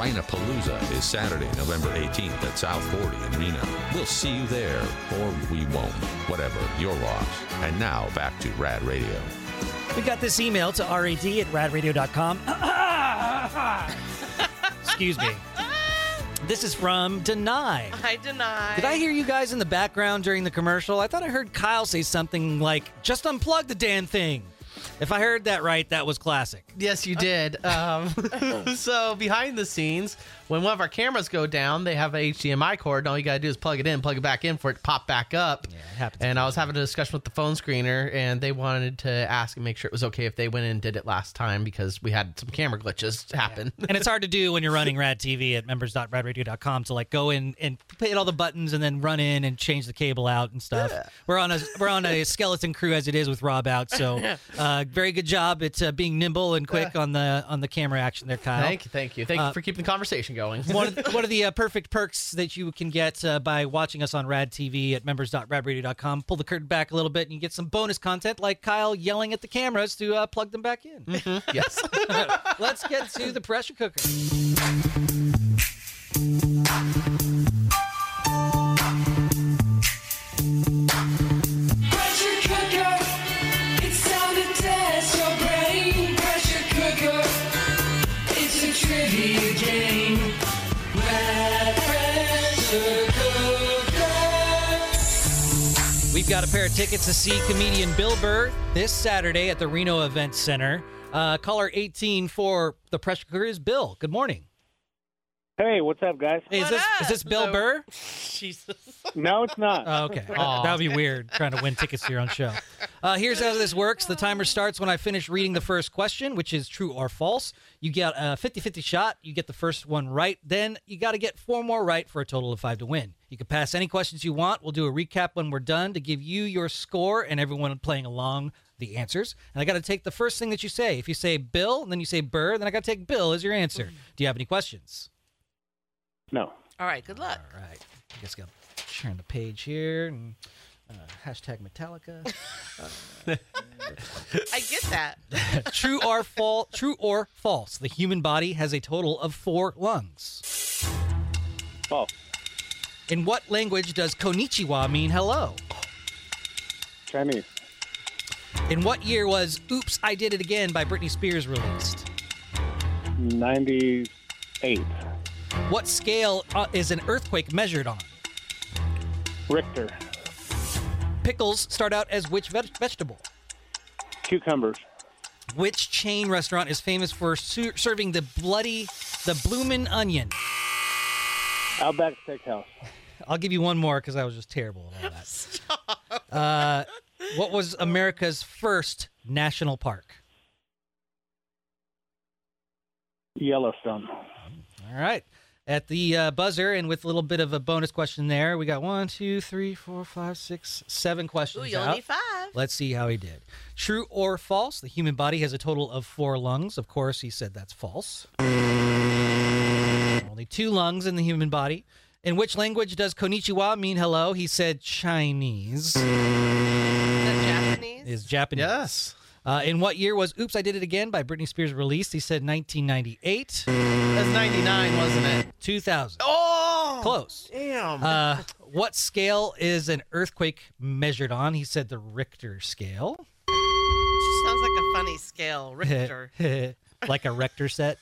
Rina Palooza is Saturday, November 18th at South 40 in Reno. We'll see you there, or we won't. Whatever, your loss. And now, back to Rad Radio. We got this email to rad@radradio.com. Excuse me. This is from Deny. Hi, Deny. Did I hear you guys in the background during the commercial? I thought I heard Kyle say something like, just unplug the damn thing. If I heard that right, that was classic. Yes, you did. So behind the scenes, when one of our cameras go down, they have a HDMI cord, and all you got to do is plug it in, plug it back in for it to pop back up. Yeah, it happens. And I was having a discussion with the phone screener, and they wanted to ask and make sure it was okay if they went in and did it last time because we had some camera glitches happen. Yeah. And it's hard to do when you're running Rad TV at members.radradio.com to like go in and hit all the buttons and then run in and change the cable out and stuff. Yeah. We're on a skeleton crew as it is with Rob out, so... very good job at being nimble and quick on the camera action there, Kyle. Thank you for keeping the conversation going. One of the perfect perks that you can get by watching us on Rad TV at members.radradio.com. Pull the curtain back a little bit and you get some bonus content like Kyle yelling at the cameras to plug them back in. Mm-hmm. Yes. Let's get to the pressure cooker. We've got a pair of tickets to see comedian Bill Burr this Saturday at the Reno Event Center. Caller 18 for the Pressure Crew is Bill. Good morning. Hey, what's up, guys? Hey, is this Bill Burr? Jesus. No, it's not. Oh, okay. That would be weird, trying to win tickets to your own show. Here's how this works. The timer starts when I finish reading the first question, which is true or false. You get a 50-50 shot. You get the first one right. Then you got to get four more right for a total of 5 to win. You can pass any questions you want. We'll do a recap when we're done to give you your score and everyone playing along the answers. And I got to take the first thing that you say. If you say Bill, and then you say Burr, then I got to take Bill as your answer. Mm-hmm. Do you have any questions? No. All right, good luck. All right. I guess I'll turn the page here. And, hashtag Metallica. I get that. True or false? The human body has a total of 4 lungs. False. In what language does Konnichiwa mean hello? Chinese. In what year was Oops I Did It Again by Britney Spears released? 98. What scale is an earthquake measured on? Richter. Pickles start out as which vegetable? Cucumbers. Which chain restaurant is famous for serving the bloomin' onion? Outback Steakhouse. I'll give you one more because I was just terrible at all that. Stop. What was America's first national park? Yellowstone. All right. At the buzzer, and with a little bit of a bonus question there, we got 7 questions out. Ooh, you only 5. Let's see how he did. True or false? The human body has a total of 4 lungs. Of course, he said that's false. Only 2 lungs in the human body. In which language does Konnichiwa mean hello? He said Chinese. Is that Japanese? It's Japanese. Yes. In what year was Oops, I Did It Again by Britney Spears released? He said 1998. That's 99, wasn't it? 2000. Oh! Close. Damn. What scale is an earthquake measured on? He said the Richter scale. Just sounds like a funny scale, Richter. Like a Richter set?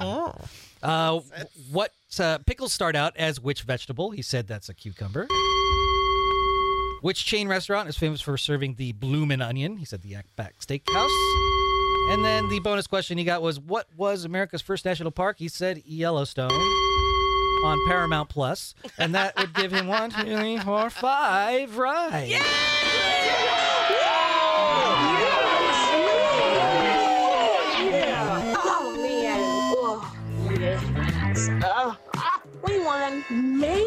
Oh. What pickles start out as which vegetable? He said that's a cucumber. Which chain restaurant is famous for serving the bloomin' onion? He said the Outback Steakhouse. And then the bonus question he got was, what was America's first national park? He said Yellowstone on Paramount Plus. And that would give him 5 right. Yay! Oh, man. Oh, we won. Man.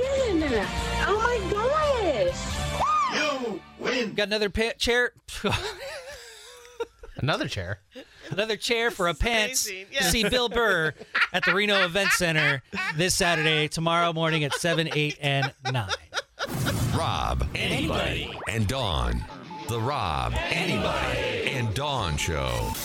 Oh, my gosh. You win. Got another chair. Another chair for a pants to see Bill Burr at the Reno Event Center this Saturday, tomorrow morning at 7, 8, and 9. Rob, anybody, and Dawn. The Rob, anybody, and Dawn Show.